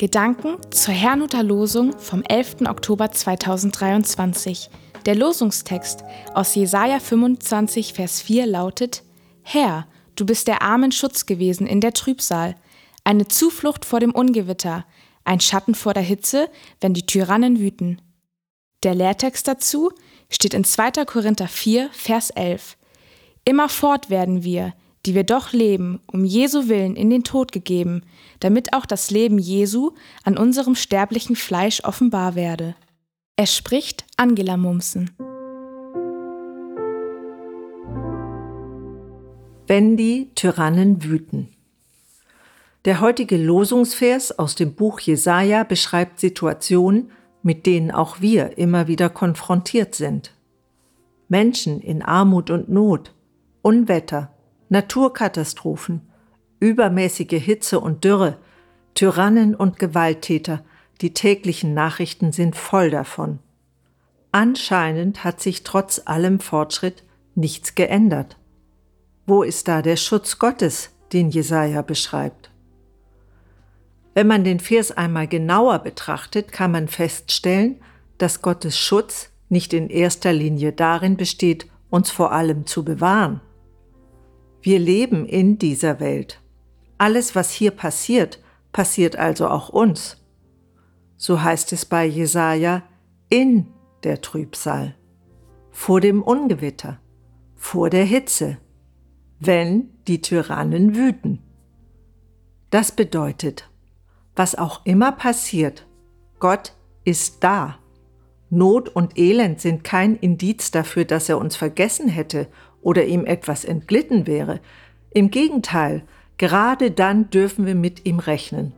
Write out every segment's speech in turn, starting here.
Gedanken zur Herrnhuter Losung vom 11. Oktober 2023. Der Losungstext aus Jesaja 25, Vers 4 lautet: Herr, du bist der Armen Schutz gewesen in der Trübsal, eine Zuflucht vor dem Ungewitter, ein Schatten vor der Hitze, wenn die Tyrannen wüten. Der Lehrtext dazu steht in 2. Korinther 4, Vers 11. Immerfort werden wir, die wir doch leben, um Jesu willen in den Tod gegeben, damit auch das Leben Jesu an unserem sterblichen Fleisch offenbar werde. Es spricht Angela Mumssen. Wenn die Tyrannen wüten. Der heutige Losungsvers aus dem Buch Jesaja beschreibt Situationen, mit denen auch wir immer wieder konfrontiert sind. Menschen in Armut und Not, Unwetter, Naturkatastrophen, übermäßige Hitze und Dürre, Tyrannen und Gewalttäter, die täglichen Nachrichten sind voll davon. Anscheinend hat sich trotz allem Fortschritt nichts geändert. Wo ist da der Schutz Gottes, den Jesaja beschreibt? Wenn man den Vers einmal genauer betrachtet, kann man feststellen, dass Gottes Schutz nicht in erster Linie darin besteht, uns vor allem zu bewahren. Wir leben in dieser Welt. Alles, was hier passiert, passiert also auch uns. So heißt es bei Jesaja: in der Trübsal, vor dem Ungewitter, vor der Hitze, wenn die Tyrannen wüten. Das bedeutet, was auch immer passiert, Gott ist da. Not und Elend sind kein Indiz dafür, dass er uns vergessen hätte oder ihm etwas entglitten wäre. Im Gegenteil, gerade dann dürfen wir mit ihm rechnen.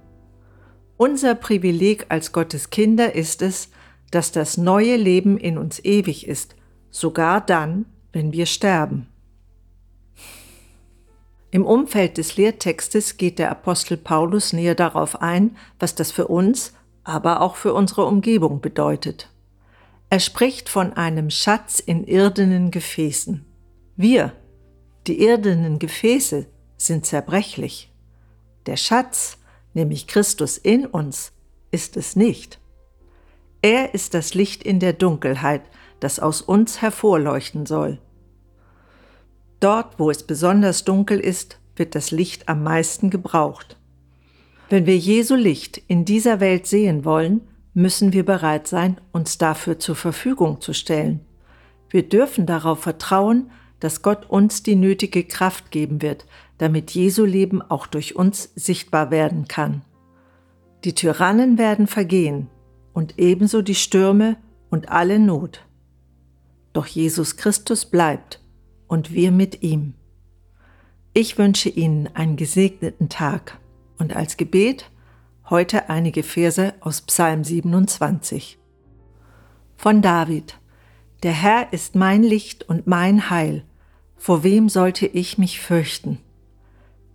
Unser Privileg als Gottes Kinder ist es, dass das neue Leben in uns ewig ist, sogar dann, wenn wir sterben. Im Umfeld des Lehrtextes geht der Apostel Paulus näher darauf ein, was das für uns, aber auch für unsere Umgebung bedeutet. Er spricht von einem Schatz in irdenen Gefäßen. Wir, die irdenen Gefäße, sind zerbrechlich. Der Schatz, nämlich Christus in uns, ist es nicht. Er ist das Licht in der Dunkelheit, das aus uns hervorleuchten soll. Dort, wo es besonders dunkel ist, wird das Licht am meisten gebraucht. Wenn wir Jesu Licht in dieser Welt sehen wollen, müssen wir bereit sein, uns dafür zur Verfügung zu stellen. Wir dürfen darauf vertrauen, dass Gott uns die nötige Kraft geben wird, damit Jesu Leben auch durch uns sichtbar werden kann. Die Tyrannen werden vergehen und ebenso die Stürme und alle Not. Doch Jesus Christus bleibt und wir mit ihm. Ich wünsche Ihnen einen gesegneten Tag und als Gebet heute einige Verse aus Psalm 27. Von David: Der Herr ist mein Licht und mein Heil. Vor wem sollte ich mich fürchten?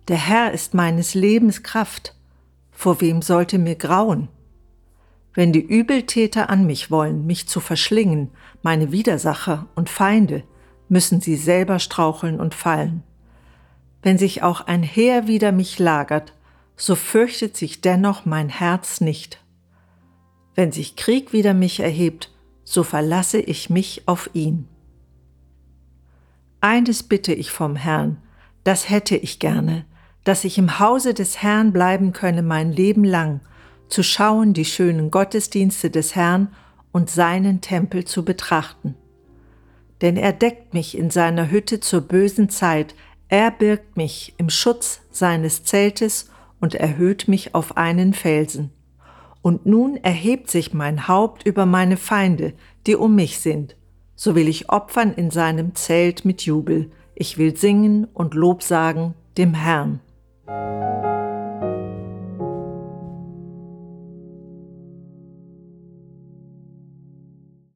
Der Herr ist meines Lebens Kraft. Vor wem sollte mir grauen? Wenn die Übeltäter an mich wollen, mich zu verschlingen, meine Widersacher und Feinde, müssen sie selber straucheln und fallen. Wenn sich auch ein Heer wider mich lagert, so fürchtet sich dennoch mein Herz nicht. Wenn sich Krieg wider mich erhebt, so verlasse ich mich auf ihn. Eines bitte ich vom Herrn, das hätte ich gerne, dass ich im Hause des Herrn bleiben könne mein Leben lang, zu schauen die schönen Gottesdienste des Herrn und seinen Tempel zu betrachten. Denn er deckt mich in seiner Hütte zur bösen Zeit, er birgt mich im Schutz seines Zeltes und erhöht mich auf einen Felsen. Und nun erhebt sich mein Haupt über meine Feinde, die um mich sind. So will ich opfern in seinem Zelt mit Jubel. Ich will singen und Lob sagen dem Herrn.